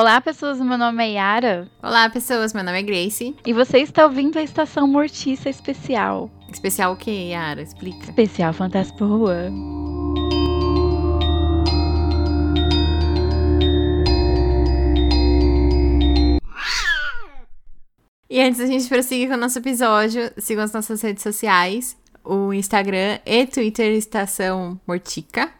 Olá, pessoas, meu nome é Yara. Olá, pessoas, meu nome é Grace. E você está ouvindo a Estação Mortícia Especial. Especial o quê, Yara? Explica. Especial Fantaspoa. E antes da gente prosseguir com o nosso episódio, sigam as nossas redes sociais, o Instagram e Twitter Estação Mortica.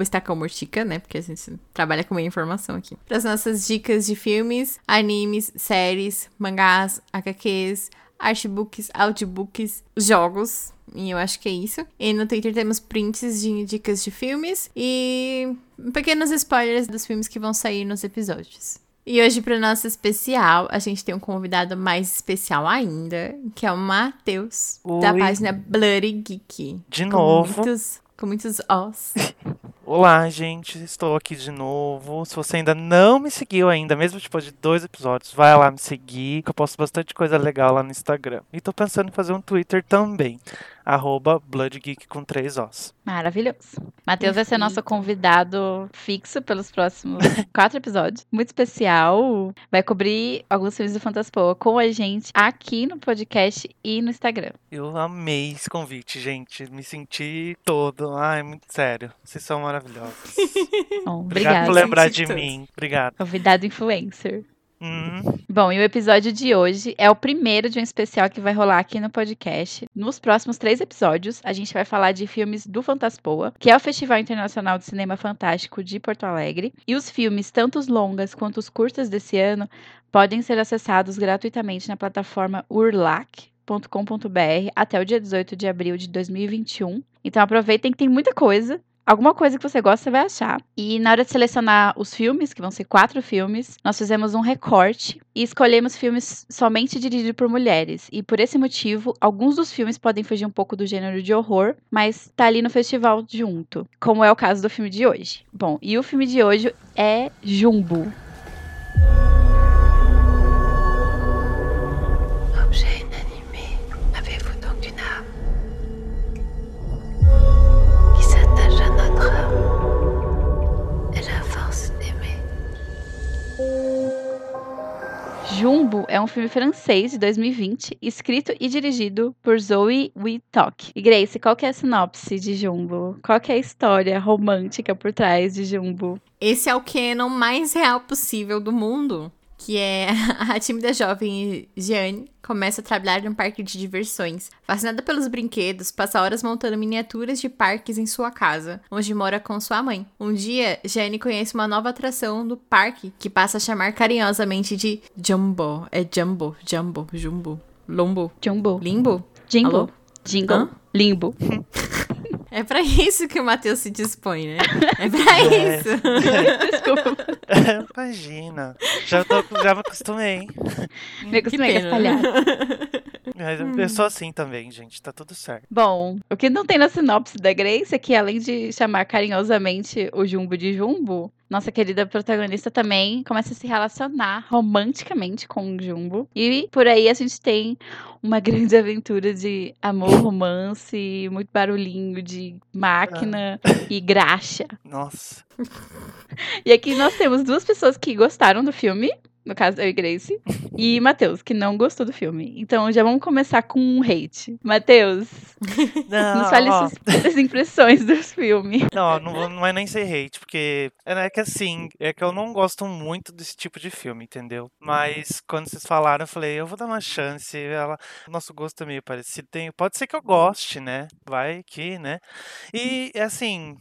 @estacãomortica, né? Porque a gente trabalha com meia informação aqui. Para as nossas dicas de filmes, animes, séries, mangás, HQs, artbooks, audiobooks, jogos. E eu acho que é isso. E no Twitter temos prints de dicas de filmes e pequenos spoilers dos filmes que vão sair nos episódios. E hoje, para o nosso especial, a gente tem um convidado mais especial ainda, que é o Matheus, da página Bloody Geek. De novo. Com muitos Os. Olá, gente. Estou aqui de novo. Se você ainda não me seguiu ainda, mesmo depois de 2 episódios, vai lá me seguir, que eu posto bastante coisa legal lá no Instagram. E tô pensando em fazer um Twitter também. @BloodGeek com 3 Os. Maravilhoso. Matheus vai ser nosso convidado fixo pelos próximos 4 episódios. Muito especial. Vai cobrir alguns filmes do Fantaspoa com a gente aqui no podcast e no Instagram. Eu amei esse convite, gente. Me senti todo. Ai, muito sério. Vocês são maravilhosos. Obrigado por lembrar de mim. Obrigado. Convidado influencer. Bom, e o episódio de hoje é o primeiro de um especial que vai rolar aqui no podcast. Nos próximos 3 episódios, a gente vai falar de filmes do Fantaspoa, que é o Festival Internacional de Cinema Fantástico de Porto Alegre. E os filmes, tanto os longas quanto os curtas desse ano, podem ser acessados gratuitamente na plataforma urlac.com.br até o dia 18 de abril de 2021. Então aproveitem que tem muita coisa. Alguma coisa que você gosta, você vai achar. E na hora de selecionar os filmes, que vão ser 4 filmes, nós fizemos um recorte e escolhemos filmes somente dirigidos por mulheres. E por esse motivo, alguns dos filmes podem fugir um pouco do gênero de horror, mas tá ali no festival junto, como é o caso do filme de hoje. Bom, e o filme de hoje é Jumbo. Jumbo é um filme francês de 2020, escrito e dirigido por Zoé Wittok. E Grace, qual que é a sinopse de Jumbo? Qual que é a história romântica por trás de Jumbo? Esse é o canon mais real possível do mundo, que é a tímida jovem Jeanne começa a trabalhar num parque de diversões. Fascinada pelos brinquedos, passa horas montando miniaturas de parques em sua casa, onde mora com sua mãe. Um dia, Jeanne conhece uma nova atração do parque, que passa a chamar carinhosamente de Jumbo. É Jumbo. É pra isso que o Matheus se dispõe, né? É pra isso. Desculpa. Imagina. Já me acostumei, hein? Me acostumei a espalhar. Eu sou assim também, gente. Tá tudo certo. Bom, o que não tem na sinopse da Grace é que, além de chamar carinhosamente o Jumbo de Jumbo, nossa querida protagonista também começa a se relacionar romanticamente com o Jumbo. E por aí a gente tem uma grande aventura de amor, romance, muito barulhinho de máquina e graxa. Nossa. E aqui nós temos 2 pessoas que gostaram do filme. No caso, eu e Grace. E Matheus, que não gostou do filme. Então, já vamos começar com um hate. Matheus, nos fale suas impressões do filme. Não é nem ser hate, porque é que eu não gosto muito desse tipo de filme, entendeu? Mas, quando vocês falaram, eu falei, eu vou dar uma chance. Nosso gosto é meio parecido. Pode ser que eu goste, né? Vai que, né? E, assim,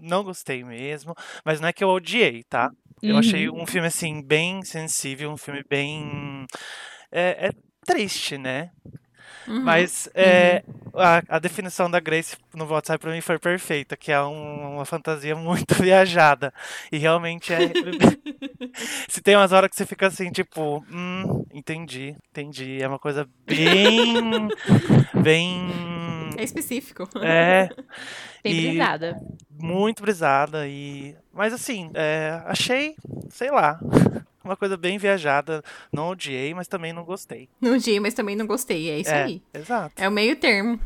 não gostei mesmo. Mas não é que eu odiei, tá? Eu achei um filme, assim, bem sensível, um filme bem... É triste, né? Mas a definição da Grace no WhatsApp pra mim foi perfeita, que é uma fantasia muito viajada. E realmente é... Se tem umas horas que você fica assim, tipo... entendi. É uma coisa bem... É específico. É. Bem brisada. Muito brisada e... Mas assim, achei, sei lá, uma coisa bem viajada. Não odiei, mas também não gostei. É isso aí. Exato. É o meio termo.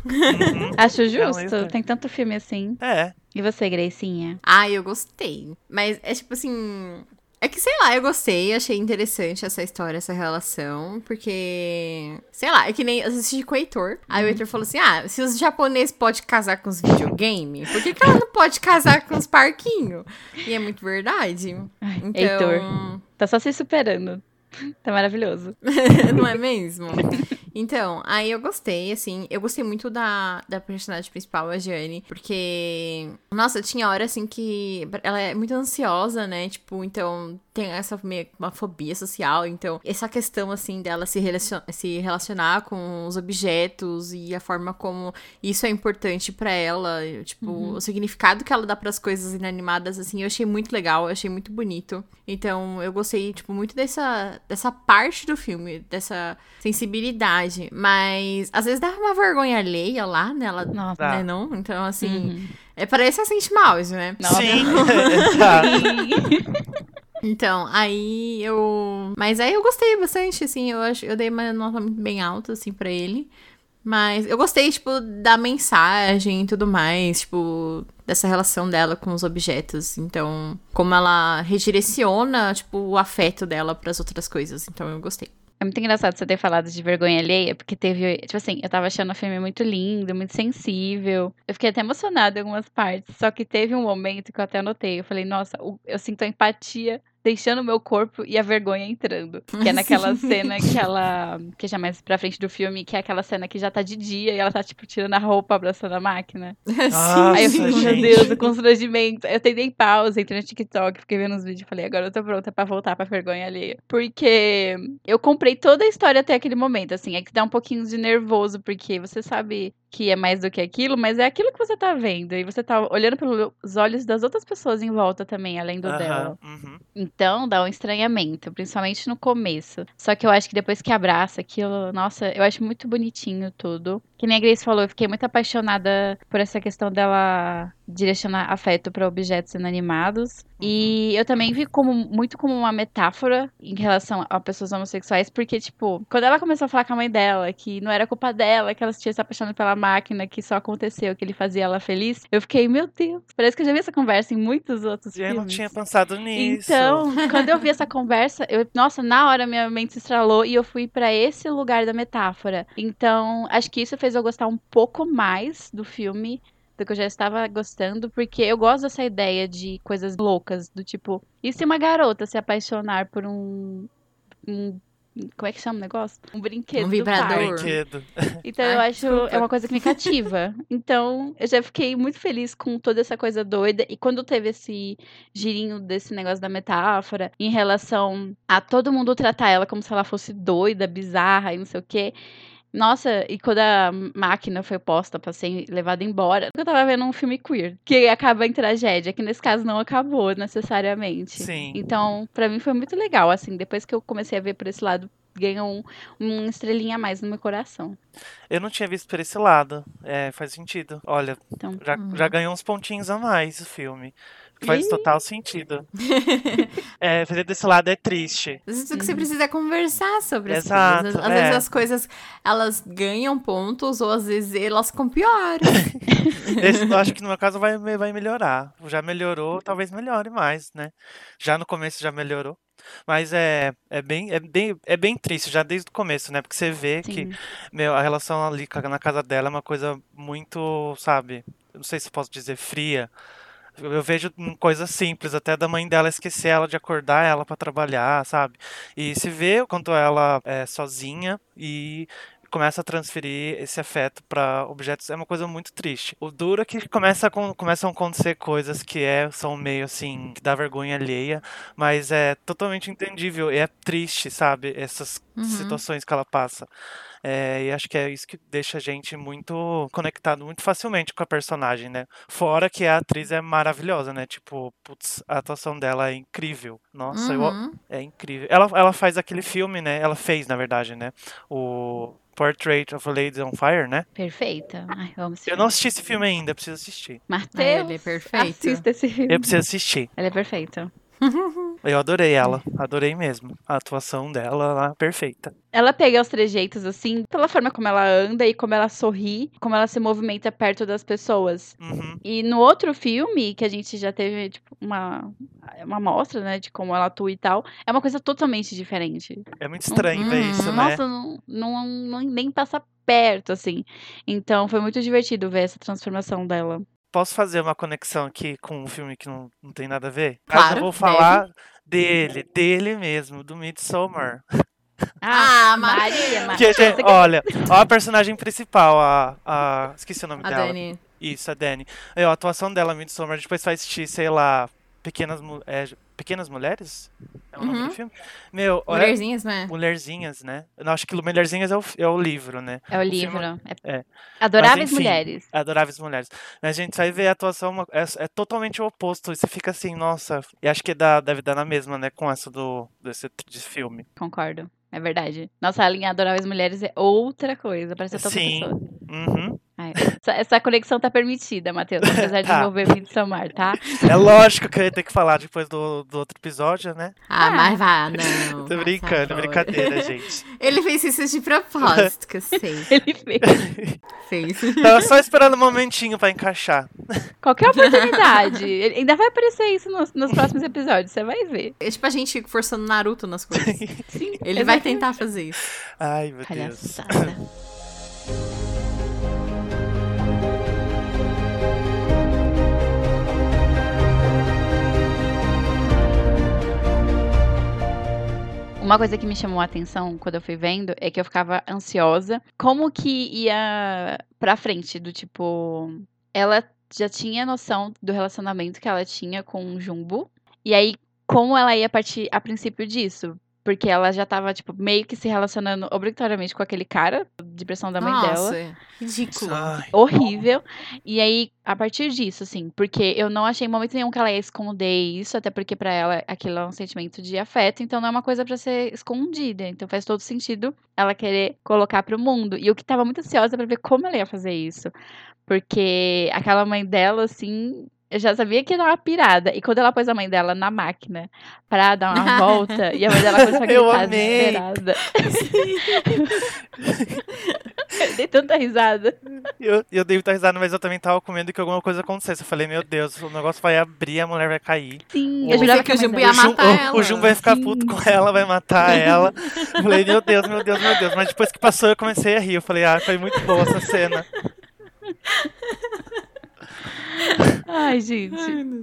Acho justo. Tem tanto filme assim. É. E você, Gracinha? Eu gostei. Mas é tipo assim... É que, sei lá, eu gostei, achei interessante essa história, essa relação, porque, sei lá, é que nem eu assisti com o Heitor, aí o Heitor falou assim, ah, se os japoneses podem casar com os videogames, por que que ela não pode casar com os parquinhos? E é muito verdade. Então... Heitor, tá só se superando, tá maravilhoso. Não é mesmo? Então, aí eu gostei, assim, eu gostei muito da personagem principal, a Jeanne, porque, nossa, tinha hora, assim, que ela é muito ansiosa, né, tipo, então, tem essa meio uma fobia social, então, essa questão, assim, dela se relacionar com os objetos e a forma como isso é importante pra ela, tipo, o significado que ela dá pras coisas inanimadas, assim, eu achei muito legal, eu achei muito bonito, então, eu gostei, tipo, muito dessa parte do filme, dessa sensibilidade. Mas às vezes dá uma vergonha alheia lá nela, né, não? Então, assim, parece a Sente Mouse, né? Sim. Então, aí eu... Mas aí eu gostei bastante, assim, eu dei uma nota bem alta, assim, pra ele. Mas eu gostei, tipo, da mensagem e tudo mais, tipo, dessa relação dela com os objetos. Então, como ela redireciona, tipo, o afeto dela pras outras coisas. Então, eu gostei. É muito engraçado você ter falado de vergonha alheia, porque teve, tipo assim, eu tava achando o filme muito lindo, muito sensível. Eu fiquei até emocionada em algumas partes, só que teve um momento que eu até anotei. Eu falei, nossa, eu sinto a empatia deixando o meu corpo e a vergonha entrando. Que é naquela cena que ela... Que já mais pra frente do filme, que é aquela cena que já tá de dia e ela tá, tipo, tirando a roupa, abraçando a máquina. Nossa, aí eu fico, meu Deus, o constrangimento. Eu tentei pausa, entrei no TikTok, fiquei vendo os vídeos e falei, agora eu tô pronta pra voltar pra vergonha alheia. Porque eu comprei toda a história até aquele momento, assim. É que dá um pouquinho de nervoso, porque você sabe... que é mais do que aquilo, mas é aquilo que você tá vendo. E você tá olhando pelos olhos das outras pessoas em volta também, além do dela. Então, dá um estranhamento, principalmente no começo. Só que eu acho que depois que abraça aquilo, nossa, eu acho muito bonitinho tudo. Que nem a Grace falou, eu fiquei muito apaixonada por essa questão dela direcionar afeto para objetos inanimados. E eu também vi muito como uma metáfora em relação a pessoas homossexuais, porque, tipo, quando ela começou a falar com a mãe dela, que não era culpa dela, que ela tinha se apaixonado pela máquina, que só aconteceu, que ele fazia ela feliz, eu fiquei, meu Deus, parece que eu já vi essa conversa em muitos outros filmes. Eu não tinha pensado nisso. Então, quando eu vi essa conversa, nossa, na hora minha mente se estralou e eu fui pra esse lugar da metáfora. Então, acho que isso fez eu gostar um pouco mais do filme do que eu já estava gostando, porque eu gosto dessa ideia de coisas loucas, do tipo, e se uma garota se apaixonar por um como é que chama o negócio? Um brinquedo. Um vibrador. Brinquedo. Então eu acho, é uma coisa que me cativa. Então eu já fiquei muito feliz com toda essa coisa doida. E quando teve esse girinho desse negócio da metáfora, em relação a todo mundo tratar ela como se ela fosse doida, bizarra e não sei o quê... Nossa, e quando a máquina foi posta pra ser levada embora, eu tava vendo um filme queer, que acaba em tragédia, que nesse caso não acabou necessariamente. Sim. Então, pra mim foi muito legal, assim, depois que eu comecei a ver por esse lado, ganhou uma estrelinha a mais no meu coração. Eu não tinha visto por esse lado, faz sentido. Olha, então, já ganhou uns pontinhos a mais o filme. Faz total sentido. Fazer desse lado é triste. Isso que você precisa é conversar sobre as coisas. Às vezes as coisas, elas ganham pontos, ou às vezes elas ficam piores. Eu acho que no meu caso vai melhorar. Já melhorou, talvez melhore mais, né? Já no começo já melhorou. Mas é bem triste, já desde o começo, né? Porque você vê que a relação ali na casa dela é uma coisa muito, sabe? Não sei se eu posso dizer fria. Eu vejo coisas simples, até da mãe dela esquecer ela de acordar ela pra trabalhar, sabe? E se vê o quanto ela é sozinha e começa a transferir esse afeto pra objetos. É uma coisa muito triste. O duro é que começam a acontecer coisas que são meio assim, que dá vergonha alheia, mas é totalmente entendível e é triste, sabe? Essas situações que ela passa. E acho que é isso que deixa a gente muito conectado muito facilmente com a personagem, né? Fora que a atriz é maravilhosa, né? Tipo, putz, a atuação dela é incrível. Nossa, é incrível. Ela faz aquele filme, né? Ela fez, na verdade, né? O Portrait of a Lady on Fire, né? Perfeita. Ai, vamos assistir. Eu não assisti esse filme ainda, preciso assistir. Matheus, assista esse filme. Eu preciso assistir. Ela é perfeita. Eu adorei ela, adorei mesmo. A atuação dela lá, perfeita. Ela pega os trejeitos, assim, pela forma como ela anda e como ela sorri, como ela se movimenta perto das pessoas. Uhum. E no outro filme, que a gente já teve, tipo, uma amostra, né, de como ela atua e tal, é uma coisa totalmente diferente. É muito estranho ver isso, né? Nossa, não, nem passa perto, assim. Então, foi muito divertido ver essa transformação dela. Posso fazer uma conexão aqui com um filme que não tem nada a ver? Claro, eu vou falar dele mesmo, do Midsommar. Ah, Maria! Olha a personagem principal, a esqueci o nome dela. A Dani. Isso, a Dani. A atuação dela, Midsommar, depois vai assistir, sei lá, Pequenas Mulheres? É o nome do filme? Mulherzinhas, né? Mulherzinhas, né? Eu acho que Mulherzinhas é o livro, né? É o livro. Filme, Adoráveis Mulheres. Adoráveis Mulheres. Mas, gente, vai ver a atuação é totalmente o oposto. Você fica assim, nossa... E acho que deve dar na mesma, né? Com essa desse filme. Concordo. É verdade. Nossa, a linha Adoráveis Mulheres é outra coisa. Parece outra pessoa. Uhum. Ai, essa conexão tá permitida, Matheus. Apesar de envolver Midsommar, tá? É lógico que eu ia ter que falar depois do outro episódio, né? Mas vá, não. Tô brincando, brincadeira, gente. Ele fez isso de propósito, que eu sei. Ele fez. Tava só esperando um momentinho pra encaixar. Qualquer oportunidade. Ainda vai aparecer isso nos próximos episódios, você vai ver. É tipo a gente forçando Naruto nas coisas. Sim. Ele vai tentar fazer isso. Ai, meu Deus. Uma coisa que me chamou a atenção quando eu fui vendo é que eu ficava ansiosa. Como que ia pra frente, do tipo... Ela já tinha noção do relacionamento que ela tinha com o Jumbo. E aí, como ela ia partir a princípio disso? Porque ela já tava, tipo, meio que se relacionando obrigatoriamente com aquele cara, de pressão da mãe dela. Ridículo. Ai. Horrível. E aí, a partir disso, assim, porque eu não achei em momento nenhum que ela ia esconder isso, até porque pra ela aquilo é um sentimento de afeto, então não é uma coisa pra ser escondida. Então faz todo sentido ela querer colocar pro mundo. E eu que tava muito ansiosa pra ver como ela ia fazer isso. Porque aquela mãe dela, assim... Eu já sabia que ia dar uma pirada. E quando ela pôs a mãe dela na máquina pra dar uma volta, e a mãe dela começou a gritar desesperada. Eu dei tanta risada. Eu dei muita risada, mas eu também tava com medo que alguma coisa acontecesse. Eu falei, meu Deus, o negócio vai abrir, a mulher vai cair. Sim, eu jurava que o Jumbo ia matar ela. O Jumbo vai ficar puto com ela, vai matar ela. Eu falei, meu Deus, meu Deus, meu Deus. Mas depois que passou, eu comecei a rir. Eu falei, foi muito boa essa cena. Ai, gente.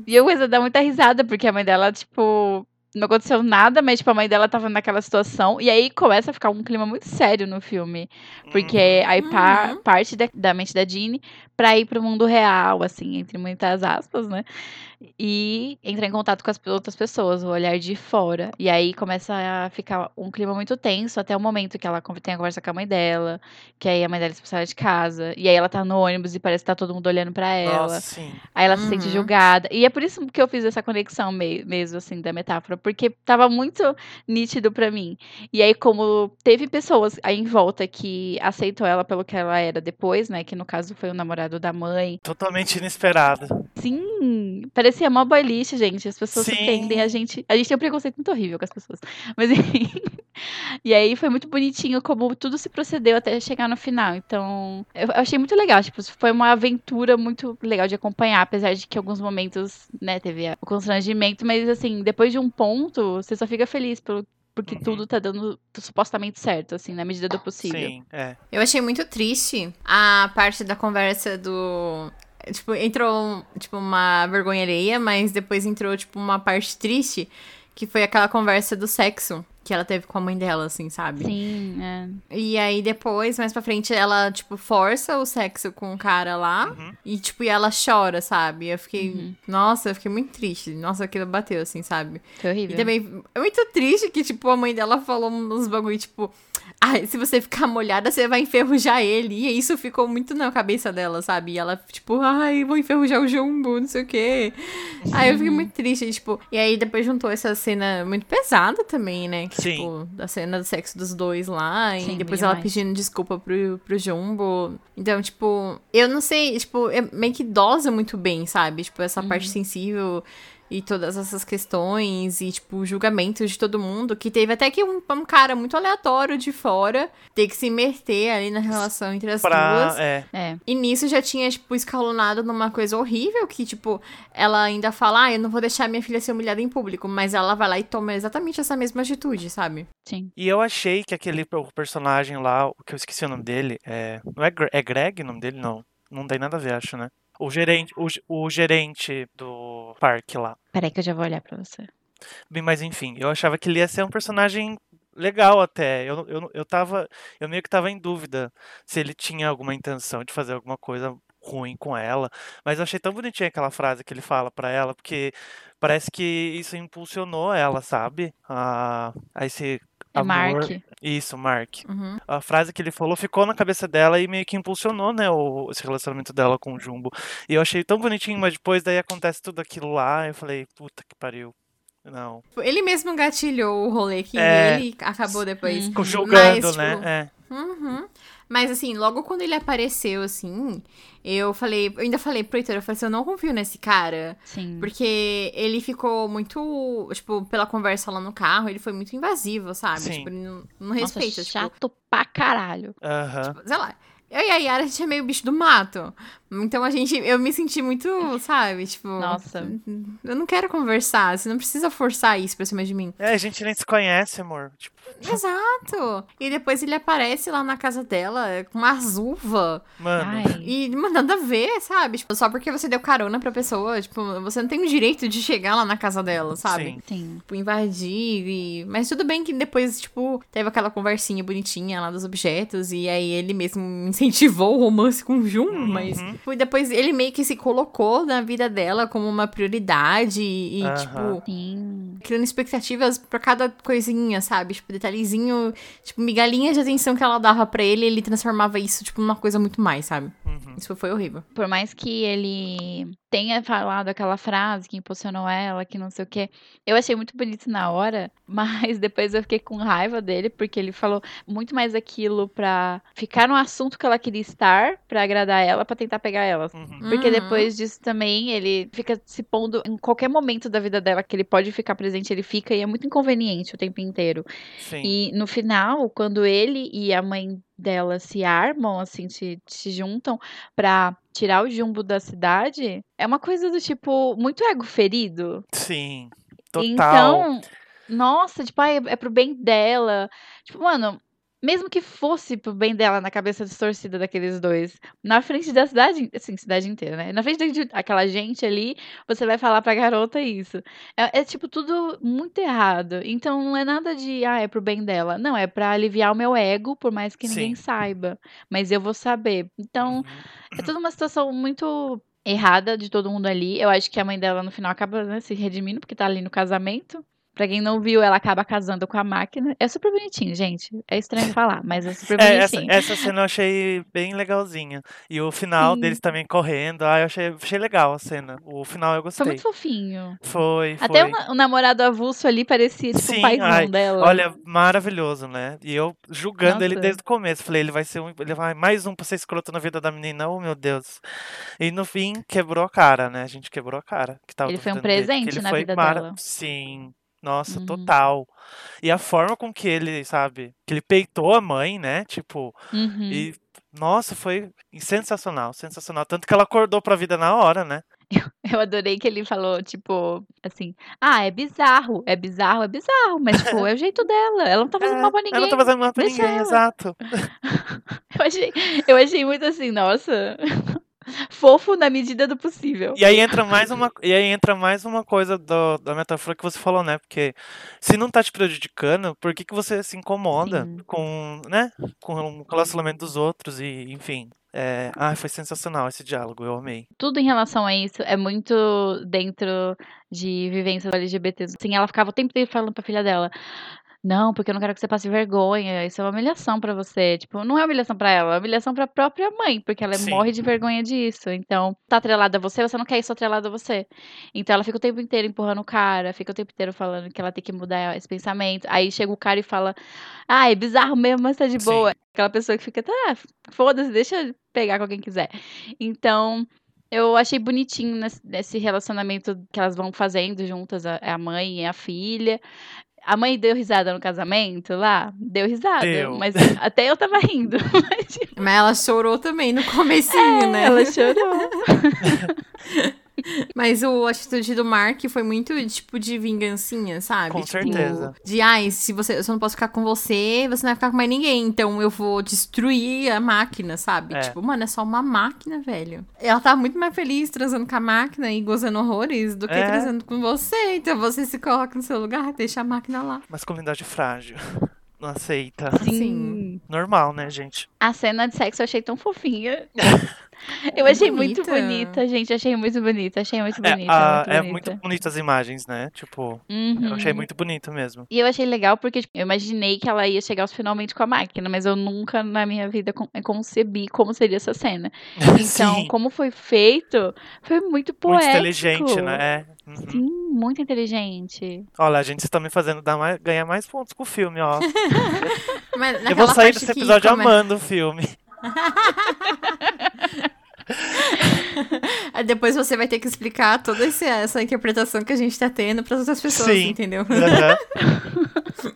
E eu comecei a dar muita risada, porque a mãe dela, tipo, não aconteceu nada, mas, tipo, a mãe dela tava naquela situação. E aí começa a ficar um clima muito sério no filme. Porque aí parte da mente da Jeanne pra ir pro mundo real, assim, entre muitas aspas, né? E entrar em contato com as outras pessoas, o olhar de fora. E aí começa a ficar um clima muito tenso até o momento que ela tem a conversa com a mãe dela, que aí a mãe dela é expulsada de casa, e aí ela tá no ônibus e parece que tá todo mundo olhando pra ela. Nossa, sim. Aí ela se sente julgada. E é por isso que eu fiz essa conexão mesmo, assim, da metáfora, porque tava muito nítido pra mim. E aí, como teve pessoas aí em volta que aceitou ela pelo que ela era depois, né, que no caso foi o namorado da mãe. Totalmente inesperado. Sim, parecia mó boy lixo, gente. As pessoas entendem a gente. A gente tem um preconceito muito horrível com as pessoas. Mas enfim. E aí foi muito bonitinho como tudo se procedeu até chegar no final. Então, eu achei muito legal. Tipo, foi uma aventura muito legal de acompanhar, apesar de que em alguns momentos, né, teve o constrangimento. Mas assim, depois de um ponto, você só fica feliz porque tudo tá dando supostamente certo, assim, na medida do possível. Sim, é. Eu achei muito triste a parte da conversa do... Tipo, entrou, tipo, uma vergonha alheia, mas depois entrou, tipo, uma parte triste, que foi aquela conversa do sexo que ela teve com a mãe dela, assim, sabe? Sim, é. E aí depois, mais pra frente, ela, tipo, força o sexo com o cara lá, e, tipo, e ela chora, sabe? Eu fiquei, nossa, eu fiquei muito triste. Nossa, aquilo bateu, assim, sabe? Foi horrível. E também, é muito triste que, tipo, a mãe dela falou uns bagulho, tipo... Ah, se você ficar molhada, você vai enferrujar ele. E isso ficou muito na cabeça dela, sabe? E ela, tipo, vou enferrujar o Jumbo, não sei o quê. Sim. Aí eu fiquei muito triste, tipo... E aí depois juntou essa cena muito pesada também, né? Que, sim. Tipo, da cena do sexo dos dois lá. Sim, e depois ela pedindo desculpa pro Jumbo. Então, tipo... Eu não sei, tipo... É meio que dosa muito bem, sabe? Tipo, essa parte sensível... e todas essas questões e, tipo, julgamentos de todo mundo, que teve até que um cara muito aleatório de fora ter que se meter ali na relação entre as duas. É. E nisso já tinha, tipo, escalonado numa coisa horrível, que, tipo, ela ainda fala, eu não vou deixar minha filha ser humilhada em público, mas ela vai lá e toma exatamente essa mesma atitude, sabe? Sim. E eu achei que aquele personagem lá, que eu esqueci o nome dele, é Greg o nome dele? Não tem nada a ver, acho, né? O gerente do parque lá. Peraí que eu já vou olhar pra você. Bem, mas enfim, eu achava que ele ia ser um personagem legal até. Eu meio que tava em dúvida se ele tinha alguma intenção de fazer alguma coisa ruim com ela. Mas eu achei tão bonitinha aquela frase que ele fala pra ela, porque parece que isso impulsionou ela, sabe? A esse... Mark. Isso, Mark. Uhum. A frase que ele falou ficou na cabeça dela e meio que impulsionou, né, esse relacionamento dela com o Jumbo. E eu achei tão bonitinho, mas depois daí acontece tudo aquilo lá, eu falei, puta que pariu. Não. Ele mesmo gatilhou o rolê que ele acabou depois. Julgando, mas, tipo, né? É. Uhum. Mas assim, logo quando ele apareceu, assim, eu ainda falei pro Heitor, eu falei assim, eu não confio nesse cara. Sim. Porque ele ficou muito, tipo, pela conversa lá no carro, ele foi muito invasivo, sabe? Sim. Tipo, ele não respeita. Nossa, chato pra caralho. Aham. Tipo, sei lá. Eu e a Yara, a gente é meio bicho do mato. Então eu me senti muito, sabe? Tipo, nossa, eu não quero conversar. Você não precisa forçar isso pra cima de mim. É, a gente nem se conhece, amor. Tipo... Exato. E depois ele aparece lá na casa dela com umas uvas. Mano. Ai. E nada a ver, sabe? Tipo, só porque você deu carona pra pessoa, tipo, você não tem o direito de chegar lá na casa dela, sabe? Sim. Tipo, invadir e... Mas tudo bem que depois, tipo, teve aquela conversinha bonitinha lá dos objetos. E aí ele mesmo incentivou o romance com o Jun, mas... E depois ele meio que se colocou na vida dela como uma prioridade e, tipo, sim, criando expectativas pra cada coisinha, sabe? Tipo, detalhezinho, tipo, migalhinha de atenção que ela dava pra ele, ele transformava isso, tipo, numa coisa muito mais, sabe? Uhum. Isso foi horrível. Por mais que ele tenha falado aquela frase que impulsionou ela, que não sei o quê, eu achei muito bonito na hora, mas depois eu fiquei com raiva dele, porque ele falou muito mais aquilo pra ficar no assunto que ela queria estar, pra agradar ela, pra tentar pegar elas. Uhum. Porque depois disso também, ele fica se pondo em qualquer momento da vida dela que ele pode ficar presente, ele fica, e é muito inconveniente o tempo inteiro. Sim. E no final, quando ele e a mãe dela se armam, assim, se juntam pra tirar o Jumbo da cidade, é uma coisa do tipo, muito ego ferido. Sim, total. Então, nossa, tipo, é pro bem dela. Tipo, mano... Mesmo que fosse pro bem dela na cabeça distorcida daqueles dois, na frente da cidade, assim, cidade inteira, né? Na frente daquela gente ali, você vai falar pra garota isso. É tipo, tudo muito errado. Então, não é nada de, é pro bem dela. Não, é pra aliviar o meu ego, por mais que ninguém saiba. Mas eu vou saber. Então, é toda uma situação muito... errada de todo mundo ali. Eu acho que a mãe dela, no final, acaba, né, se redimindo, porque tá ali no casamento. Pra quem não viu, ela acaba casando com a máquina. É super bonitinho, gente. É estranho falar, mas é super bonitinho. Essa cena eu achei bem legalzinha. E o final deles também correndo. Eu achei legal a cena. O final eu gostei. Foi muito fofinho. Foi. Até o namorado avulso ali parecia tipo o paizão dela. Olha, maravilhoso, né? E eu julgando ele desde o começo. Falei, ele vai ser ele vai mais um pra ser escroto na vida da menina. Oh, meu Deus. E no fim, quebrou a cara, né? A gente quebrou a cara. Que tava ele foi um presente dele, na vida dela. Sim. Nossa, total. E a forma com que ele, sabe, que ele peitou a mãe, né? Tipo, e nossa, foi sensacional, sensacional. Tanto que ela acordou pra vida na hora, né? Eu adorei que ele falou, tipo, assim, é bizarro, mas, tipo, é o jeito dela. Ela não tá fazendo mal pra ninguém. Ela não tá fazendo mal pra ninguém, exato. Eu achei muito assim, nossa... Fofo na medida do possível. E aí entra mais uma coisa da metáfora que você falou, né? Porque se não tá te prejudicando, por que você se incomoda com, né? Com o relacionamento dos outros e, enfim... foi sensacional esse diálogo, eu amei. Tudo em relação a isso é muito dentro de vivência LGBT. Assim, ela ficava o tempo inteiro falando pra filha dela... Não, porque eu não quero que você passe vergonha, isso é uma humilhação pra você. Tipo, não é humilhação pra ela, é humilhação pra própria mãe, porque ela morre de vergonha disso. Então, tá atrelada a você, você não quer isso atrelado a você. Então, ela fica o tempo inteiro empurrando o cara, fica o tempo inteiro falando que ela tem que mudar esse pensamento. Aí chega o cara e fala, é bizarro mesmo, mas tá de boa. Aquela pessoa que fica, foda-se, deixa eu pegar com quem quiser. Então... Eu achei bonitinho nesse relacionamento que elas vão fazendo juntas, a mãe e a filha. A mãe deu risada no casamento lá? Deu risada, mas até eu tava rindo. Mas ela chorou também no comecinho, né? Ela chorou. Mas a atitude do Mark foi muito, tipo, de vingancinha, sabe? Com certeza. De, se eu não posso ficar com você, você não vai ficar com mais ninguém, então eu vou destruir a máquina, sabe? É. Tipo, mano, é só uma máquina, velho. Ela tava muito mais feliz transando com a máquina e gozando horrores do que transando com você, então você se coloca no seu lugar, deixa a máquina lá. Masculinidade frágil. Não aceita. Sim. Normal, né, gente? A cena de sexo eu achei tão fofinha. Eu achei muito bonita, gente. Achei muito bonita. Muito bonita as imagens, né? Tipo, eu achei muito bonito mesmo. E eu achei legal porque eu imaginei que ela ia chegar aos finalmente com a máquina, mas eu nunca na minha vida concebi como seria essa cena. Então, como foi feito, foi muito poético. Muito inteligente, né? Uhum. Sim, muito inteligente. Olha, a gente está me fazendo ganhar mais pontos com o filme, ó. Mas eu vou sair desse episódio amando o filme. Depois você vai ter que explicar toda essa interpretação que a gente tá tendo para as outras pessoas, entendeu? Uhum.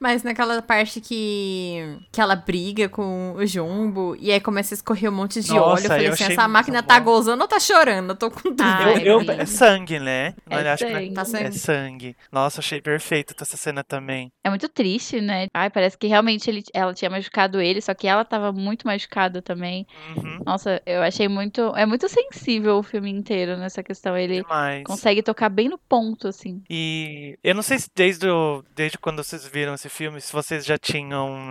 Mas naquela parte que ela briga com o Jumbo e aí começa a escorrer um monte de óleo, eu falei assim, essa máquina tá gozando ou tá chorando? Eu tô com dúvida. É sangue, né? É sangue. Nossa, achei perfeito essa cena também. É muito triste, né? Ai, parece que realmente ela tinha machucado ele, só que ela tava muito machucada também. Uhum. Nossa, eu achei muito... É muito sensível o filme inteiro nessa questão. Ele consegue tocar bem no ponto, assim. E eu não sei se desde quando vocês viram esse filme, se vocês já tinham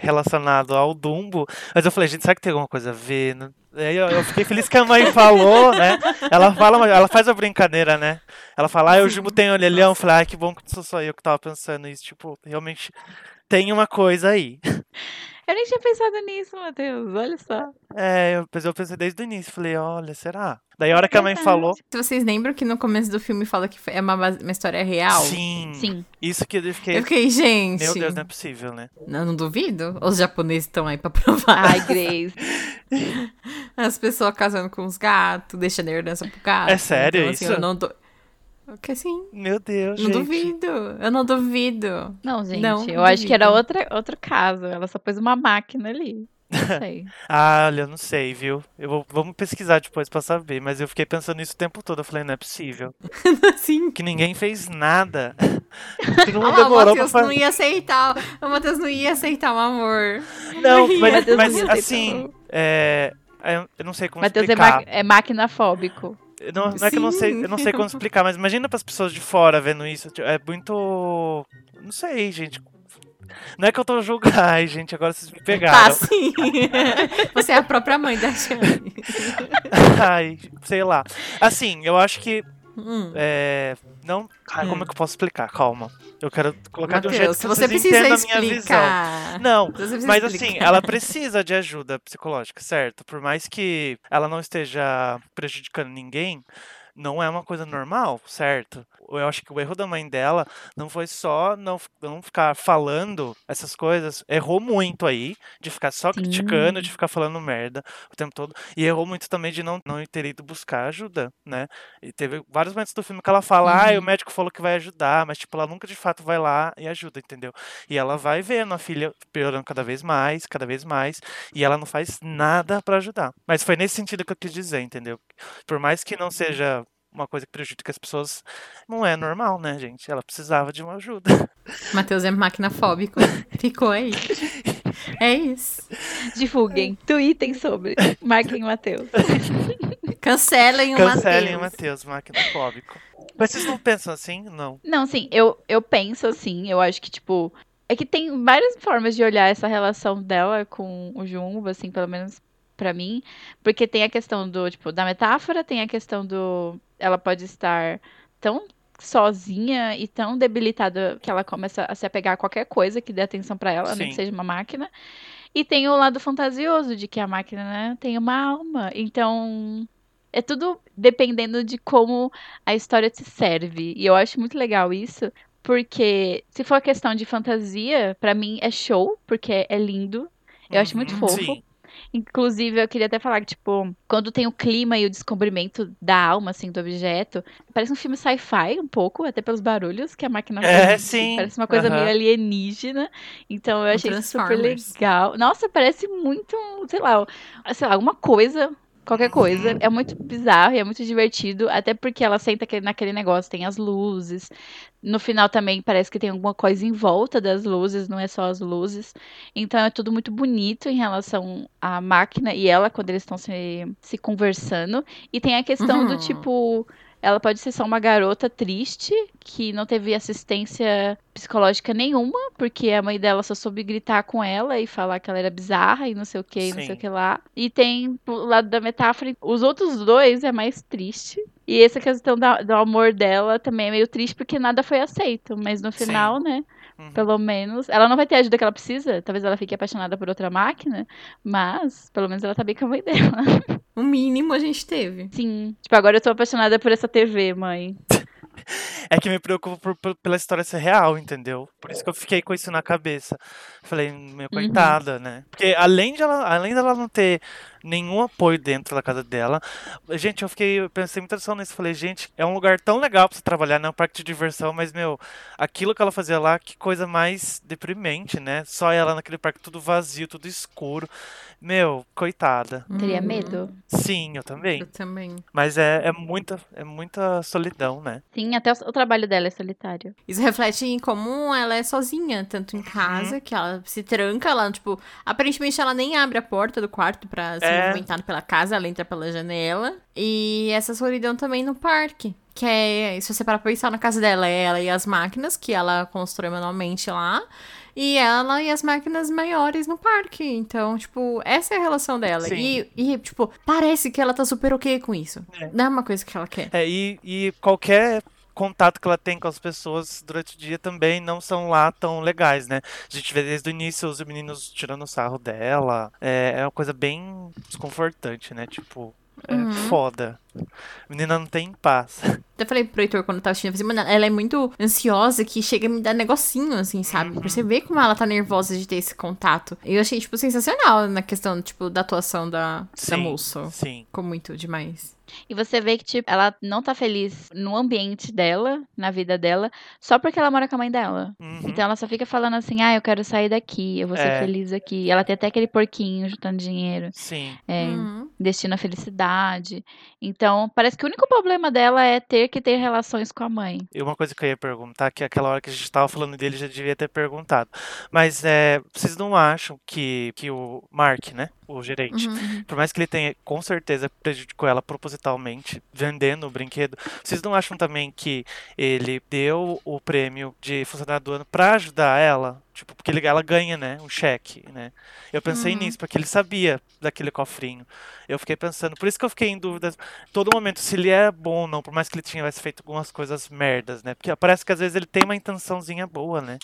relacionado ao Dumbo, mas eu falei, gente, será que tem alguma coisa a ver? Eu fiquei feliz que a mãe falou, né? Ela faz a brincadeira, né? Ela fala, o Jumbo tem olhelhão. Eu falei, que bom que sou só eu que tava pensando isso. Tipo, realmente tem uma coisa aí. Eu nem tinha pensado nisso, Matheus, olha só. Eu pensei desde o início, falei, olha, será? Daí a hora que a mãe falou... Se vocês lembram que no começo do filme fala que é uma história real? Sim. Isso que eu fiquei... gente... Meu Deus, não é possível, né? Não duvido. Os japoneses estão aí pra provar. Ai, Grace. As pessoas casando com os gatos, deixando a herdança pro gato. É sério então, assim, isso? Que assim, meu Deus, não gente. Eu não duvido. Não, gente, eu acho que era outro caso. Ela só pôs uma máquina ali. Não sei. Olha, eu não sei, viu? Vamos pesquisar depois pra saber. Mas eu fiquei pensando nisso o tempo todo. Eu falei, não é possível. Sim. Que ninguém fez nada. O Matheus não ia aceitar. O Matheus não ia aceitar o amor. Não, mas assim, eu não sei como explicar. Matheus é maquinafóbico. Não é que eu não sei como explicar, mas imagina para as pessoas de fora vendo isso. É muito... Não sei, gente. Não é que eu tô julgando. Ai, gente, agora vocês me pegaram. Sim. Você é a própria mãe da Jeanne. Ai, sei lá. Assim, eu acho que... não... Como é que eu posso explicar? Calma. Eu quero colocar de um jeito que vocês entendam a minha visão. Não, mas assim, ela precisa de ajuda psicológica, certo? Por mais que ela não esteja prejudicando ninguém, não é uma coisa normal, certo? Eu acho que o erro da mãe dela não foi só não ficar falando essas coisas. Errou muito aí, de ficar só criticando, de ficar falando merda o tempo todo. E errou muito também de não ter ido buscar ajuda, né? E teve vários momentos do filme que ela fala, o médico falou que vai ajudar, mas tipo, ela nunca de fato vai lá e ajuda, entendeu? E ela vai vendo a filha piorando cada vez mais, e ela não faz nada pra ajudar. Mas foi nesse sentido que eu quis dizer, entendeu? Por mais que não seja... uma coisa que prejudica as pessoas, não é normal, né, gente? Ela precisava de uma ajuda. Matheus é maquinafóbico. Ficou aí. É isso. Divulguem, tweetem sobre. Marquem o Matheus. Cancelem o Matheus, maquinafóbico. Mas vocês não pensam assim? Não. Não, sim, eu penso assim, eu acho que, tipo... É que tem várias formas de olhar essa relação dela com o Jumbo, assim, pelo menos pra mim. Porque tem a questão do, tipo, da metáfora, tem a questão do... Ela pode estar tão sozinha e tão debilitada que ela começa a se apegar a qualquer coisa que dê atenção pra ela, nem que seja uma máquina. E tem o lado fantasioso de que a máquina, né, tem uma alma. Então, é tudo dependendo de como a história te serve. E eu acho muito legal isso, porque se for a questão de fantasia, pra mim é show, porque é lindo. Eu acho muito fofo. Sim. Inclusive, eu queria até falar que, tipo, quando tem o clima e o descobrimento da alma, assim, do objeto, parece um filme sci-fi um pouco, até pelos barulhos que a máquina faz. Sim. Parece uma coisa meio alienígena. Então, eu achei super legal. Nossa, parece muito, sei lá, alguma coisa... Qualquer coisa. É muito bizarro e é muito divertido. Até porque ela senta naquele negócio. Tem as luzes. No final também parece que tem alguma coisa em volta das luzes. Não é só as luzes. Então é tudo muito bonito em relação à máquina e ela quando eles estão se conversando. E tem a questão do tipo... Ela pode ser só uma garota triste, que não teve assistência psicológica nenhuma, porque a mãe dela só soube gritar com ela e falar que ela era bizarra e não sei o que, não sei o que lá. E tem, do lado da metáfora, os outros dois é mais triste. E essa questão do amor dela também é meio triste, porque nada foi aceito. Mas no final, né, pelo menos... Ela não vai ter a ajuda que ela precisa, talvez ela fique apaixonada por outra máquina, mas pelo menos ela tá bem com a mãe dela. O mínimo a gente teve. Sim. Tipo, agora eu tô apaixonada por essa TV, mãe. É que me preocupa pela história ser real, entendeu? Por isso que eu fiquei com isso na cabeça. Falei, meu, coitada, né? Porque além dela não ter nenhum apoio dentro da casa dela, gente, eu pensei muita atenção nisso. Falei, gente, é um lugar tão legal pra você trabalhar, né? Um parque de diversão, mas, meu, aquilo que ela fazia lá, que coisa mais deprimente, né? Só ela naquele parque tudo vazio, tudo escuro. Meu, coitada. Teria medo? Sim, eu também. Eu também. Mas é muita solidão, né? Sim, até o trabalho dela é solitário. Isso reflete em como ela é sozinha, tanto em casa, que ela se tranca, ela, tipo, aparentemente ela nem abre a porta do quarto pra ser movimentada pela casa, ela entra pela janela. E essa solidão também no parque. Que é, se você parar pra pensar na casa dela, é ela e as máquinas que ela constrói manualmente lá. E ela e as máquinas maiores no parque. Então, tipo, essa é a relação dela. E, tipo, parece que ela tá super ok com isso. É. Não é uma coisa que ela quer. É, e qualquer contato que ela tem com as pessoas durante o dia também não são lá tão legais, né? A gente vê desde o início os meninos tirando sarro dela. É uma coisa bem desconfortante, né? Tipo... É foda. A menina não tem paz. Até falei pro Heitor quando tava assistindo, mano, ela é muito ansiosa que chega a me dar negocinho, assim, sabe? Pra você ver como ela tá nervosa de ter esse contato. Eu achei, tipo, sensacional na questão, tipo, da atuação da moça. Sim. Ficou muito demais. E você vê que, tipo, ela não tá feliz no ambiente dela, na vida dela, só porque ela mora com a mãe dela. Então ela só fica falando assim, eu quero sair daqui, eu vou ser feliz aqui. Ela tem até aquele porquinho juntando dinheiro. Sim. Destino à felicidade. Então, parece que o único problema dela é ter que ter relações com a mãe. E uma coisa que eu ia perguntar, que aquela hora que a gente tava falando dele, já devia ter perguntado. Mas, vocês não acham que o Mark, né? O gerente, por mais que ele tenha com certeza prejudicou ela propositalmente vendendo o brinquedo, vocês não acham também que ele deu o prêmio de funcionário do ano pra ajudar ela? Tipo, porque ela ganha, né, um cheque, né? Eu pensei nisso, porque ele sabia daquele cofrinho. Eu fiquei pensando, por isso que eu fiquei em dúvida todo momento se ele é bom ou não, por mais que ele tivesse feito algumas coisas merdas, né? Porque parece que às vezes ele tem uma intençãozinha boa, né?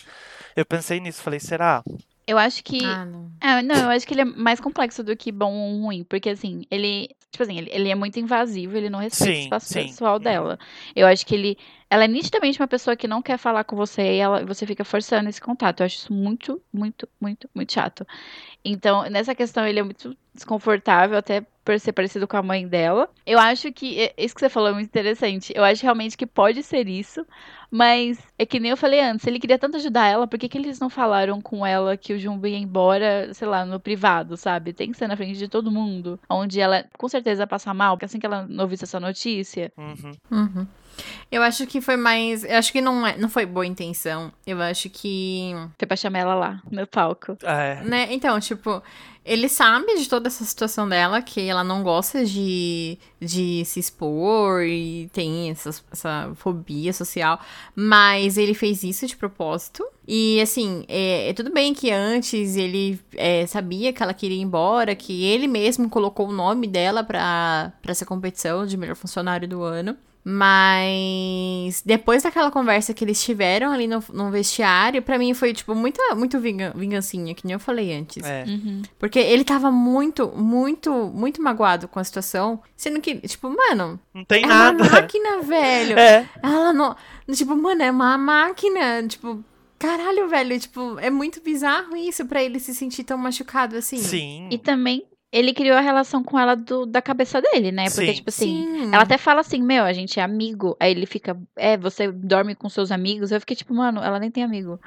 Eu pensei nisso, falei, será? Eu acho que... eu acho que ele é mais complexo do que bom ou ruim. Porque, assim, ele... Tipo assim, ele é muito invasivo, ele não respeita o espaço pessoal dela. Eu acho que ele... Ela é nitidamente uma pessoa que não quer falar com você e você fica forçando esse contato. Eu acho isso muito, muito, muito, muito chato. Então, nessa questão, ele é muito desconfortável, até por ser parecido com a mãe dela. Eu acho que... Isso que você falou é muito interessante. Eu acho realmente que pode ser isso, mas é que nem eu falei antes. Ele queria tanto ajudar ela, por que eles não falaram com ela que o Jumbo ia embora, sei lá, no privado, sabe? Tem que ser na frente de todo mundo, onde ela, com certeza, passa mal, porque assim que ela ouvisse essa notícia... Eu acho que foi mais... Eu acho que não foi boa intenção. Eu acho que... Foi pra chamar ela lá, no palco. Né? Então, tipo... Ele sabe de toda essa situação dela, que ela não gosta de se expor e tem essa fobia social, mas ele fez isso de propósito. E, assim, tudo bem que antes ele sabia que ela queria ir embora, que ele mesmo colocou o nome dela pra essa competição de melhor funcionário do ano. Mas depois daquela conversa que eles tiveram ali no vestiário, pra mim foi, tipo, muito vingancinha, que nem eu falei antes. Porque ele tava muito, muito, muito magoado com a situação, sendo que, tipo, mano... Não tem nada. É uma máquina, velho. Ela não... Tipo, mano, é uma máquina, tipo... Caralho, velho, tipo, é muito bizarro isso pra ele se sentir tão machucado assim. Sim. E também... ele criou a relação com ela da cabeça dele, né? Porque, tipo assim, ela até fala assim, meu, a gente é amigo. Aí ele fica, você dorme com seus amigos. Eu fiquei tipo, mano, ela nem tem amigo.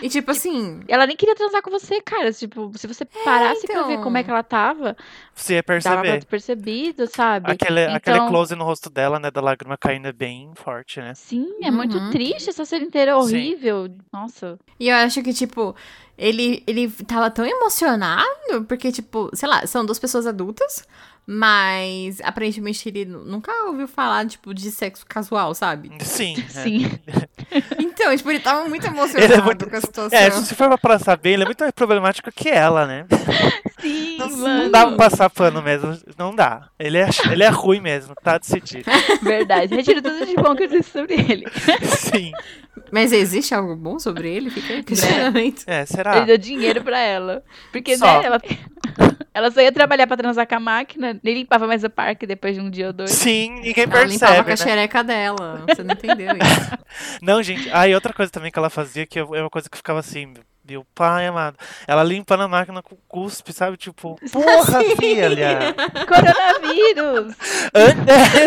E tipo assim... Ela nem queria transar com você, cara. Tipo, se você parasse pra ver como é que ela tava... Você ia perceber. Tava percebido, sabe? Aquele close no rosto dela, né? Da lágrima caindo é bem forte, né? Sim, é muito triste essa cena inteira, horrível. Sim. Nossa. E eu acho que, tipo... Ele tava tão emocionado, porque, tipo, sei lá, são duas pessoas adultas, mas aparentemente ele nunca ouviu falar, tipo, de sexo casual, sabe? Sim. Então, tipo, ele tava muito emocionado com a situação. Se for pra saber, ele é muito mais problemático que ela, né? Sim, mano. Não dá pra passar pano mesmo, não dá. Ele é ruim mesmo, tá decidido. Verdade, retiro tudo de bom que eu disse sobre ele. Sim. Mas existe algo bom sobre ele? Fica aí, sinceramente. Será? Ele deu dinheiro pra ela. Porque, né, ela só ia trabalhar pra transar com a máquina, nem limpava mais o parque depois de um dia ou dois. Sim, ninguém percebe, né? Ela limpava com a xereca dela, você não entendeu isso. Não, gente, e outra coisa também que ela fazia, que é uma coisa que ficava assim, meu pai amado, ela limpando a máquina com cuspe, sabe? Tipo, porra, filha! Coronavírus!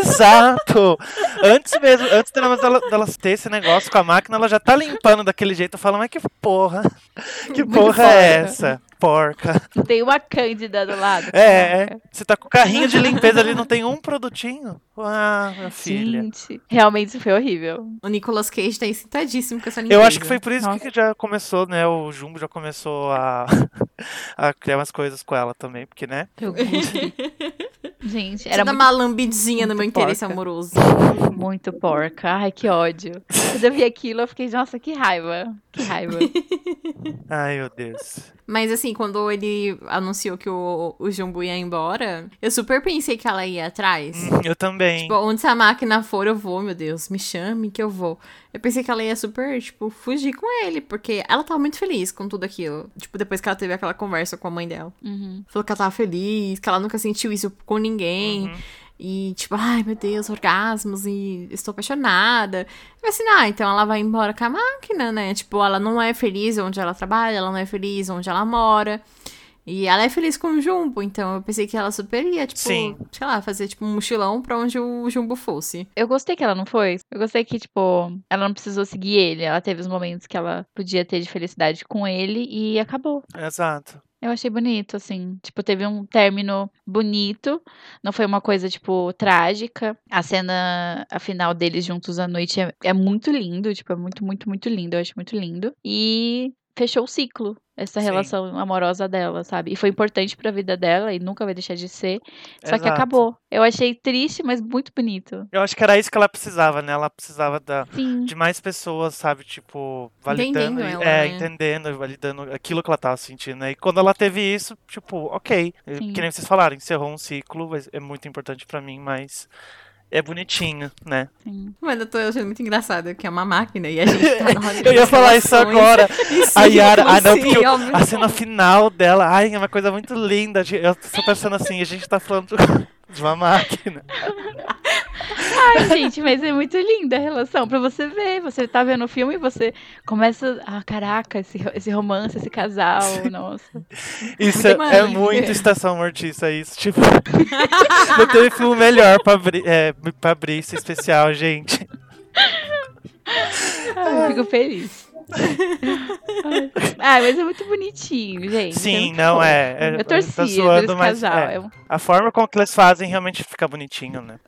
Exato! Antes dela ter esse negócio com a máquina, ela já tá limpando daquele jeito, falando, mas que porra! Que muito porra foda. É essa? Porca. Tem uma Cândida do lado. Você tá com o carrinho de limpeza ali, não tem um produtinho? Ah, minha filha. Gente, realmente isso foi horrível. O Nicolas Cage tá excitadíssimo com essa limpeza. Eu acho que foi por isso que já começou, né, o Jumbo já começou a criar umas coisas com ela também, porque, né? Gente, era uma lambidinha no meu interesse amoroso. Muito porca. Ai, que ódio. Quando eu vi aquilo, eu fiquei, nossa, que raiva. Que raiva. Ai, meu Deus. Mas assim, quando ele anunciou que o Jumbo ia embora, eu super pensei que ela ia atrás. Eu também. Tipo, onde essa máquina for, eu vou, meu Deus. Me chame que eu vou. Eu pensei que ela ia super, tipo, fugir com ele, porque ela tava muito feliz com tudo aquilo. Tipo, depois que ela teve aquela conversa com a mãe dela. Uhum. Falou que ela tava feliz, que ela nunca sentiu isso com ninguém. Uhum. E tipo, ai meu Deus, orgasmos e estou apaixonada. Mas assim, então ela vai embora com a máquina, né? Tipo, ela não é feliz onde ela trabalha, ela não é feliz onde ela mora. E ela é feliz com o Jumbo, então eu pensei que ela super ia, tipo, sei lá, fazer tipo um mochilão pra onde o Jumbo fosse. Eu gostei que ela não foi. Eu gostei que, tipo, ela não precisou seguir ele. Ela teve os momentos que ela podia ter de felicidade com ele e acabou. Exato. Eu achei bonito, assim. Tipo, teve um término bonito. Não foi uma coisa, tipo, trágica. A cena, a final deles juntos à noite é muito lindo. Tipo, é muito, muito, muito lindo. Eu acho muito lindo. E fechou o ciclo. Essa relação amorosa dela, sabe? E foi importante pra vida dela e nunca vai deixar de ser. Só que acabou. Eu achei triste, mas muito bonito. Eu acho que era isso que ela precisava, né? Ela precisava de mais pessoas, sabe? Tipo, validando. Entendendo ela, entendendo e validando aquilo que ela tava sentindo, né? E quando ela teve isso, tipo, ok. Sim. Que nem vocês falaram, encerrou um ciclo. É muito importante pra mim, mas... é bonitinho, né? Sim. Mas eu tô achando muito engraçado que é uma máquina e a gente tá na roda. Eu ia falar isso agora. A Yara, porque a cena final dela, é uma coisa muito linda. Eu tô pensando assim, a gente tá falando de uma máquina. Ai, gente, mas é muito linda a relação. Pra você ver, você tá vendo o filme e você começa... Ah, caraca, esse romance, esse casal, nossa. Isso é muito Estação Mortícia, isso. Tipo, não teve filme melhor pra abrir esse especial, gente. Eu fico feliz. Mas é muito bonitinho, gente. Sim, não é. Eu torci tá zoando, mas casal. A forma como que eles fazem realmente fica bonitinho, né?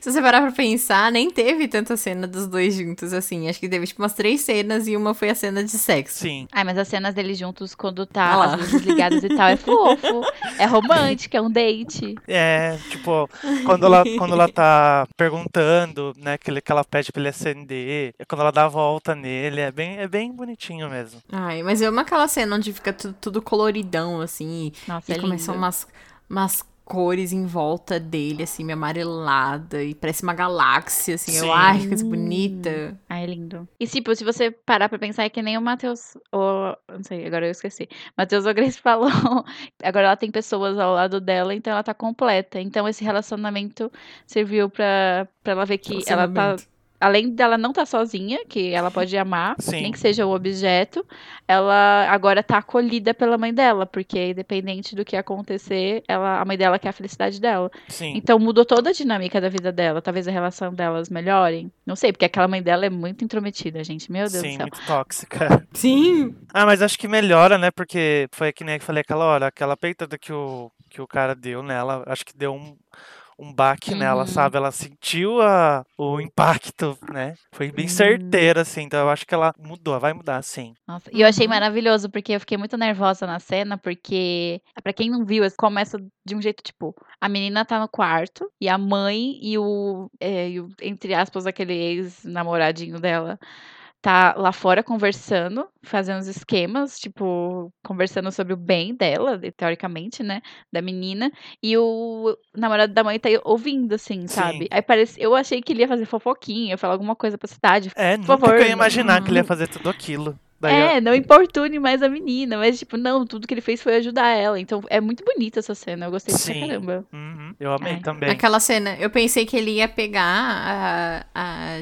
Se você parar pra pensar, nem teve tanta cena dos dois juntos, assim. Acho que teve tipo umas 3 cenas e uma foi a cena de sexo. Sim. Mas as cenas deles juntos quando tá as luzes ligadas e tal, é fofo, é romântico, é um date. É, tipo, quando ela tá perguntando, né, que ela pede pra ele acender, quando ela dá a volta nele, é bem bonitinho mesmo. Ai, mas eu amo aquela cena onde fica tudo coloridão, assim. Nossa, e começam umas cores em volta dele, assim, meio amarelada. E parece uma galáxia, assim. Sim. Eu acho que coisa bonita. Ai, lindo. E, tipo, se você parar pra pensar, é que nem o Matheus... ou não sei, agora eu esqueci. Matheus ou Grace falou. Agora ela tem pessoas ao lado dela, então ela tá completa. Então esse relacionamento serviu pra ela ver que ela tá... além dela não estar sozinha, que ela pode amar, sim, nem que seja um objeto, ela agora tá acolhida pela mãe dela, porque independente do que acontecer, ela, a mãe dela quer a felicidade dela. Sim. Então mudou toda a dinâmica da vida dela, talvez a relação delas melhore, não sei, porque aquela mãe dela é muito intrometida, gente, meu Deus, sim, do céu. Sim, muito tóxica. Sim. Ah, mas acho que melhora, né, porque foi que nem eu falei aquela hora, aquela peitada que o cara deu nela, acho que deu um baque nela, sabe? Ela sentiu o impacto, né? Foi bem certeira, assim. Então, eu acho que ela mudou, vai mudar, sim. Nossa, e eu achei maravilhoso, porque eu fiquei muito nervosa na cena, porque, pra quem não viu, começa de um jeito, tipo, a menina tá no quarto, e a mãe e o entre aspas, aquele ex-namoradinho dela, tá lá fora conversando, fazendo os esquemas, tipo, conversando sobre o bem dela, teoricamente, né, da menina, e o namorado da mãe tá ouvindo, assim, sabe? Sim. Aí parece, eu achei que ele ia fazer fofoquinha, falar alguma coisa pra cidade. É, por nunca favor, eu ia imaginar que ele ia fazer tudo aquilo. Daí não importune mais a menina, mas tipo, não, tudo que ele fez foi ajudar ela, então é muito bonita essa cena, eu gostei pra caramba. Uhum. Eu amei também. Aquela cena, eu pensei que ele ia pegar a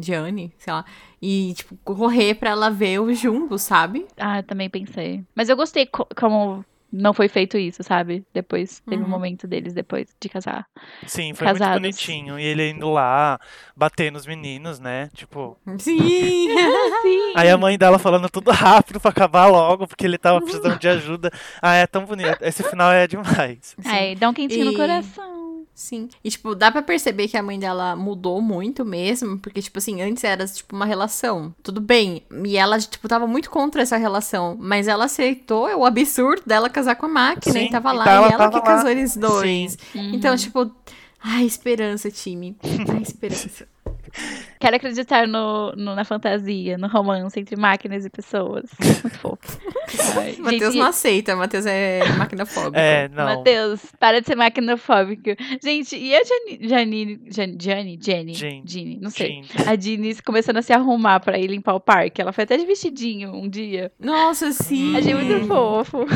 Jeanne, sei lá, e tipo, correr pra ela ver o Jumbo, sabe? Ah, eu também pensei. Mas eu gostei como não foi feito isso, sabe? Depois, teve um momento deles depois de casar. Sim, foi casados. Muito bonitinho. E ele indo lá, bater nos meninos, né? Tipo... Sim! Sim! Aí a mãe dela falando tudo rápido pra acabar logo, porque ele tava precisando de ajuda. Ah, é tão bonito. Esse final é demais. Sim. Aí, dá um quentinho no coração. Sim. E, tipo, dá pra perceber que a mãe dela mudou muito mesmo, porque, tipo assim, antes era, tipo, uma relação. Tudo bem. E ela, tipo, tava muito contra essa relação, mas ela aceitou o absurdo dela casar com a máquina, sim, e tava lá. Então ela tava que casou eles dois. Sim. Então, tipo, ai, esperança, time. Ai, esperança. Quero acreditar na fantasia, no romance entre máquinas e pessoas. Muito fofo. Matheus não aceita, Matheus é maquinofóbico. É, não. Matheus, para de ser maquinofóbico. Gente, e a Jeanne, não sei. Jeanne. A Jeanne começando a se arrumar pra ir limpar o parque. Ela foi até de vestidinho um dia. Nossa, sim. Achei muito fofo.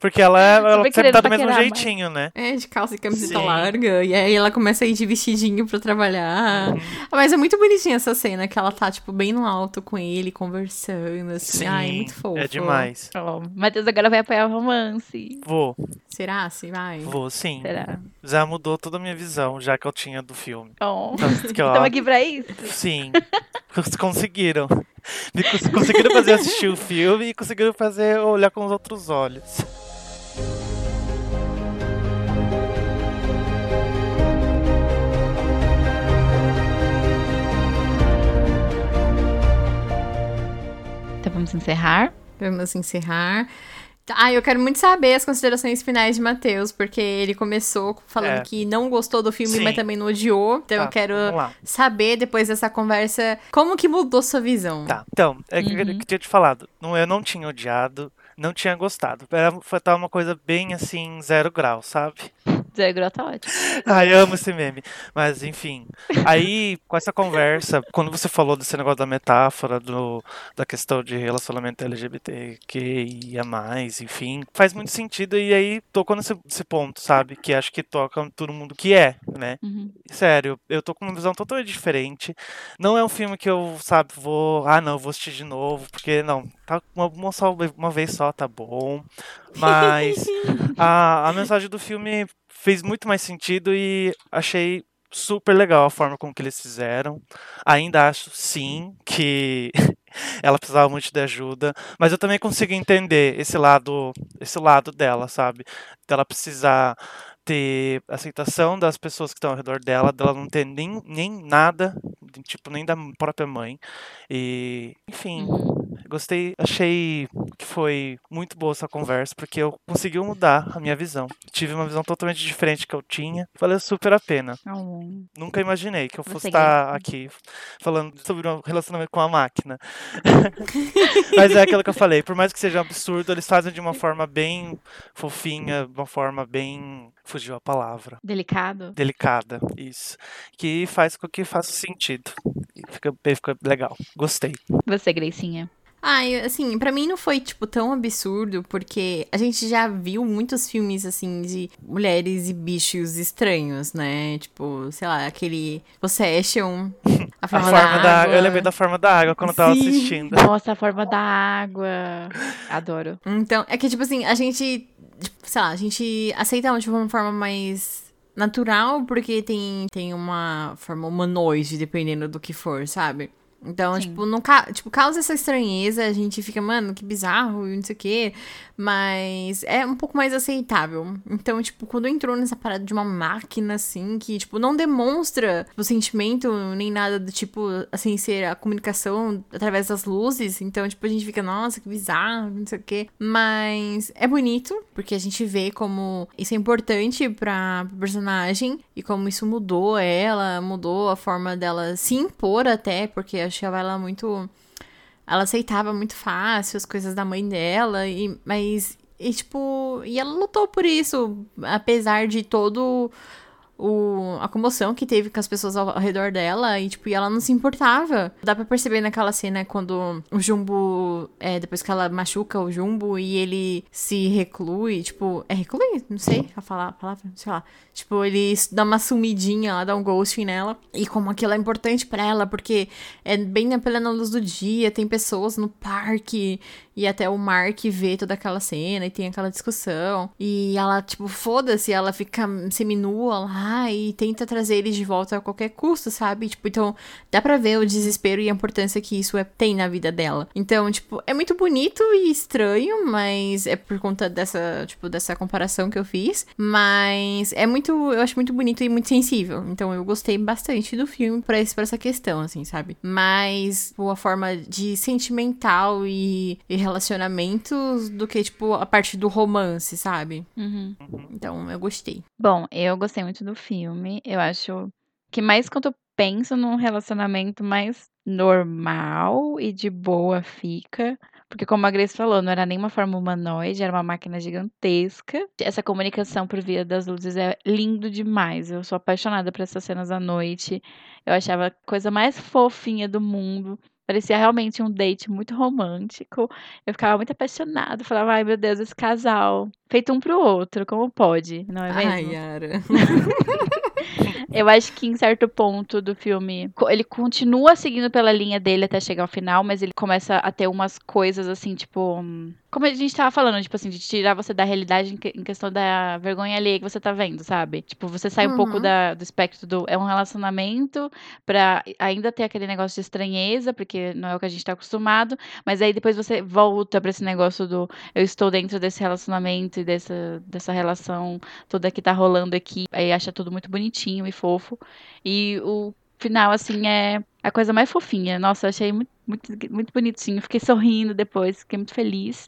Porque ela sempre tá do mesmo jeitinho, né? É, de calça e camiseta larga. E aí ela começa a ir de vestidinho pra trabalhar. Mas é muito bonitinha essa cena, que ela tá, tipo, bem no alto com ele, conversando, assim. Sim, ai, muito fofo. É demais. Oh, Matheus agora vai apoiar o romance. Vou. Será? Sim, vai? Vou, sim. Será? Já mudou toda a minha visão, já que eu tinha do filme. Oh. Estamos aqui pra isso? Sim. Conseguiram. Conseguiram fazer assistir o filme e conseguiram fazer olhar com os outros olhos. Vamos encerrar? Vamos encerrar. Ah, eu quero muito saber as considerações finais de Matheus, porque ele começou falando que não gostou do filme, mas também não odiou. Então eu quero saber, depois dessa conversa, como que mudou sua visão. Tá, então, eu tinha te falado, eu não tinha odiado, não tinha gostado. Foi uma coisa bem assim, 0 grau, sabe? 0 grau tá ótimo. Ai, eu amo esse meme. Mas, enfim. Aí, com essa conversa, quando você falou desse negócio da metáfora, da questão de relacionamento LGBTQIA+, enfim, faz muito sentido. E aí, tocou nesse ponto, sabe? Que acho que toca todo mundo que é, né? Uhum. Sério, eu tô com uma visão totalmente diferente. não é um filme que eu, sabe, vou... Ah, não, eu vou assistir de novo. Porque, não, tá uma vez só, tá bom. Mas a mensagem do filme... Fez muito mais sentido e achei super legal a forma como que eles fizeram. Ainda acho, sim, que ela precisava muito de ajuda. Mas eu também consigo entender esse lado dela, sabe? Dela precisar ter aceitação das pessoas que estão ao redor dela, dela não ter nem nada, tipo, nem da própria mãe. E, enfim... Gostei, achei que foi muito boa essa conversa, porque eu consegui mudar a minha visão. Tive uma visão totalmente diferente que eu tinha. Valeu super a pena. Nunca imaginei que eu fosse estar aqui falando sobre um relacionamento com a máquina. Mas é aquilo que eu falei. Por mais que seja absurdo, eles fazem de uma forma bem fofinha, uma forma bem... Fugiu a palavra. Delicado? Delicada, isso. Que faz com que faça sentido. Fica legal. Gostei. Você, Gracinha? assim, pra mim não foi, tipo, tão absurdo, porque a gente já viu muitos filmes, assim, de mulheres e bichos estranhos, né? Tipo, sei lá, aquele Possession, A Forma da Água. Eu lembrei da Forma da Água quando eu tava assistindo. Nossa, A Forma da Água. Adoro. Então, é que, tipo assim, a gente, tipo, sei lá, a gente aceita, tipo, uma forma mais natural, porque tem uma forma humanoide, dependendo do que for, sabe? Então, sim, tipo, não tipo, causa essa estranheza, a gente fica, mano, que bizarro, não sei o quê, mas é um pouco mais aceitável. Então, tipo, quando entrou nessa parada de uma máquina, assim, que, tipo, não demonstra o sentimento nem nada do tipo, assim, ser a comunicação através das luzes, então, tipo, a gente fica, nossa, que bizarro, não sei o quê, mas é bonito, porque a gente vê como isso é importante pra personagem e como isso mudou ela, mudou a forma dela se impor até, porque acho que ela muito... Ela aceitava muito fácil as coisas da mãe dela, tipo... E ela lutou por isso, apesar de todo a comoção que teve com as pessoas ao redor dela, e, tipo, e ela não se importava. Dá pra perceber naquela cena quando o Jumbo... depois que ela machuca o Jumbo e ele se reclui, tipo... reclui? Não sei a palavra, sei lá. Tipo, ele dá uma sumidinha, ela dá um ghosting nela. E como aquilo é importante pra ela, porque é bem na plena luz do dia, tem pessoas no parque... E até o Mark vê toda aquela cena e tem aquela discussão. E ela, tipo, foda-se, ela fica seminua lá e tenta trazer eles de volta a qualquer custo, sabe? Tipo, então, dá pra ver o desespero e a importância que isso tem na vida dela. Então, tipo, é muito bonito e estranho, mas é por conta dessa, tipo, dessa comparação que eu fiz. Mas é muito, eu acho muito bonito e muito sensível. Então, eu gostei bastante do filme pra essa questão, assim, sabe? Mas, tipo, a forma de sentimental e relacionamentos do que, tipo, a parte do romance, sabe? Uhum. Então, eu gostei. Bom, eu gostei muito do filme. Eu acho que mais quando eu penso num relacionamento mais normal e de boa fica... Porque como a Grace falou, não era nem uma forma humanoide, era uma máquina gigantesca. Essa comunicação por via das luzes é lindo demais. Eu sou apaixonada por essas cenas à noite. Eu achava a coisa mais fofinha do mundo. Parecia realmente um date muito romântico. Eu ficava muito apaixonada. Falava, ai meu Deus, esse casal. Feito um pro outro, como pode? Não é mesmo? Ai, Yara. Eu acho que em certo ponto do filme, ele continua seguindo pela linha dele até chegar ao final, mas ele começa a ter umas coisas assim, tipo... Como a gente tava falando, tipo assim, de tirar você da realidade em questão da vergonha alheia que você tá vendo, sabe? Tipo, você sai um pouco do espectro do... É um relacionamento pra ainda ter aquele negócio de estranheza, porque não é o que a gente tá acostumado, mas aí depois você volta pra esse negócio do... Eu estou dentro desse relacionamento e dessa relação toda que tá rolando aqui. Aí acha tudo muito bonitinho e fofo. E o final, assim, é a coisa mais fofinha. Nossa, eu achei muito, muito, muito bonitinho. Fiquei sorrindo depois, fiquei muito feliz.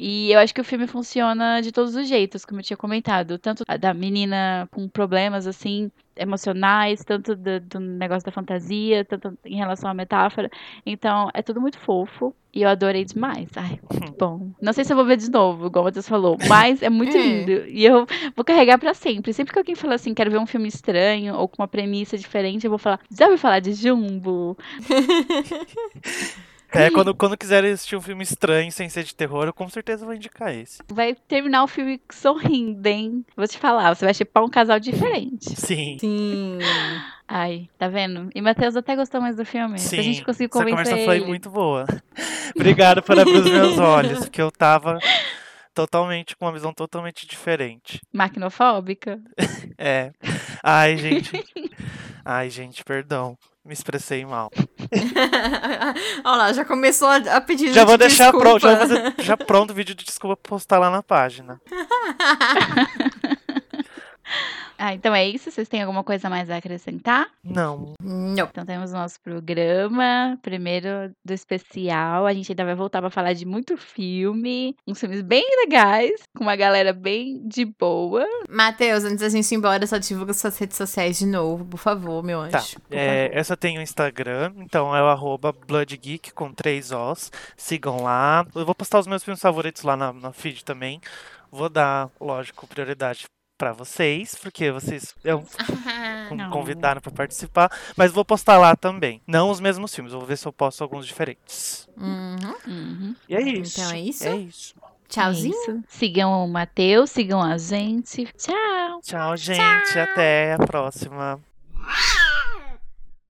E eu acho que o filme funciona de todos os jeitos, como eu tinha comentado. Tanto da menina com problemas, assim, emocionais, tanto do negócio da fantasia, tanto em relação à metáfora. Então, é tudo muito fofo. E eu adorei demais. Ai, que bom. Não sei se eu vou ver de novo, igual o Matheus falou, mas é muito lindo. E eu vou carregar pra sempre. Sempre que alguém fala assim, quero ver um filme estranho ou com uma premissa diferente, eu vou falar, já ouviu falar de Jumbo? Quando quiserem assistir um filme estranho, sem ser de terror, eu com certeza vou indicar esse. Vai terminar o filme sorrindo, hein? Vou te falar, você vai chipar um casal diferente. Sim. Ai, tá vendo? E Matheus até gostou mais do filme. Sim, a gente conseguiu convencer ele. Essa conversa foi muito boa. Obrigado por abrir os meus olhos, porque eu tava... Totalmente, com uma visão totalmente diferente. Maquinofóbica? É. Ai, gente, perdão. Me expressei mal. Olha lá, já começou a pedir já de desculpa. Já vou deixar pronto o vídeo de desculpa pra postar lá na página. Ah, então é isso? Vocês têm alguma coisa mais a acrescentar? Não. Então temos o nosso programa, primeiro do especial. A gente ainda vai voltar pra falar de muito filme, uns filmes bem legais, com uma galera bem de boa. Matheus, antes da gente ir embora, só divulga suas redes sociais de novo, por favor, meu anjo. Tá, eu só tenho o Instagram, então é o @bloodygeek com 3 Os. Sigam lá. Eu vou postar os meus filmes favoritos lá na feed também. Vou dar, lógico, prioridade pra vocês, porque vocês convidaram pra participar, mas vou postar lá também. Não os mesmos filmes, vou ver se eu posto alguns diferentes. Uhum. E é isso. Então é isso? É isso. Tchauzinho. É isso. Sigam o Matheus, sigam a gente. Tchau. Tchau, gente. Tchau. Até a próxima.